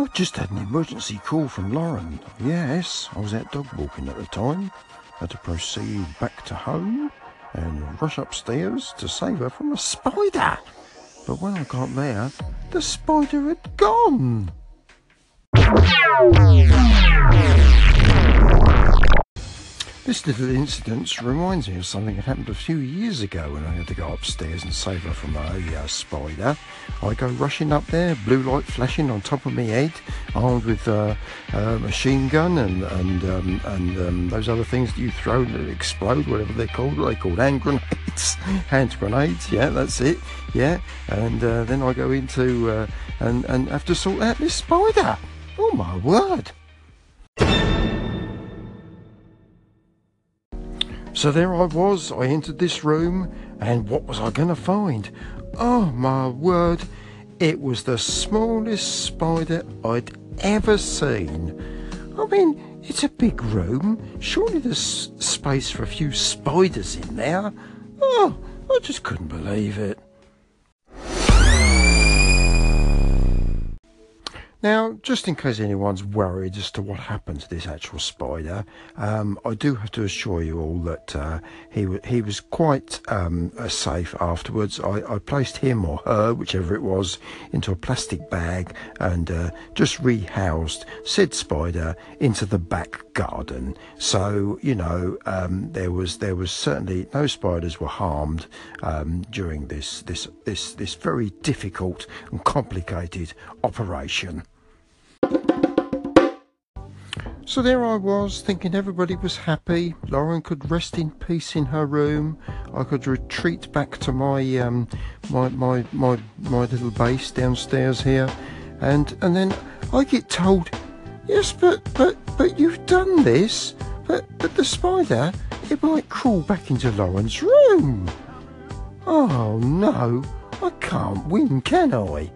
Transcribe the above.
I just had an emergency call from Lauren. Yes, I was out dog walking at the time. I had to proceed back to home and rush upstairs to save her from a spider. But when I got there, the spider had gone. This little incident reminds me of something that happened a few years ago when I had to go upstairs and save her from a spider. I go rushing up there, blue light flashing on top of my head, armed with a machine gun and those other things that you throw that explode, whatever they're called. They're called hand grenades. Hand grenades, yeah, that's it, yeah. And then I go into and have to sort out this spider. Oh my word! So there I was, I entered this room, and what was I going to find? Oh my word, it was the smallest spider I'd ever seen. I mean, it's a big room, surely there's space for a few spiders in there. Oh, I just couldn't believe it. Now, just in case anyone's worried as to what happened to this actual spider, I do have to assure you all that he was quite safe afterwards. I placed him or her, whichever it was, into a plastic bag and just rehoused said spider into the back garden. So, you know, there was certainly no spiders were harmed during this very difficult and complicated operation. So there I was, thinking everybody was happy, Lauren could rest in peace in her room, I could retreat back to my my little base downstairs here, and then I get told, yes, but you've done this, but the spider, it might crawl back into Lauren's room. Oh no, I can't win, can I?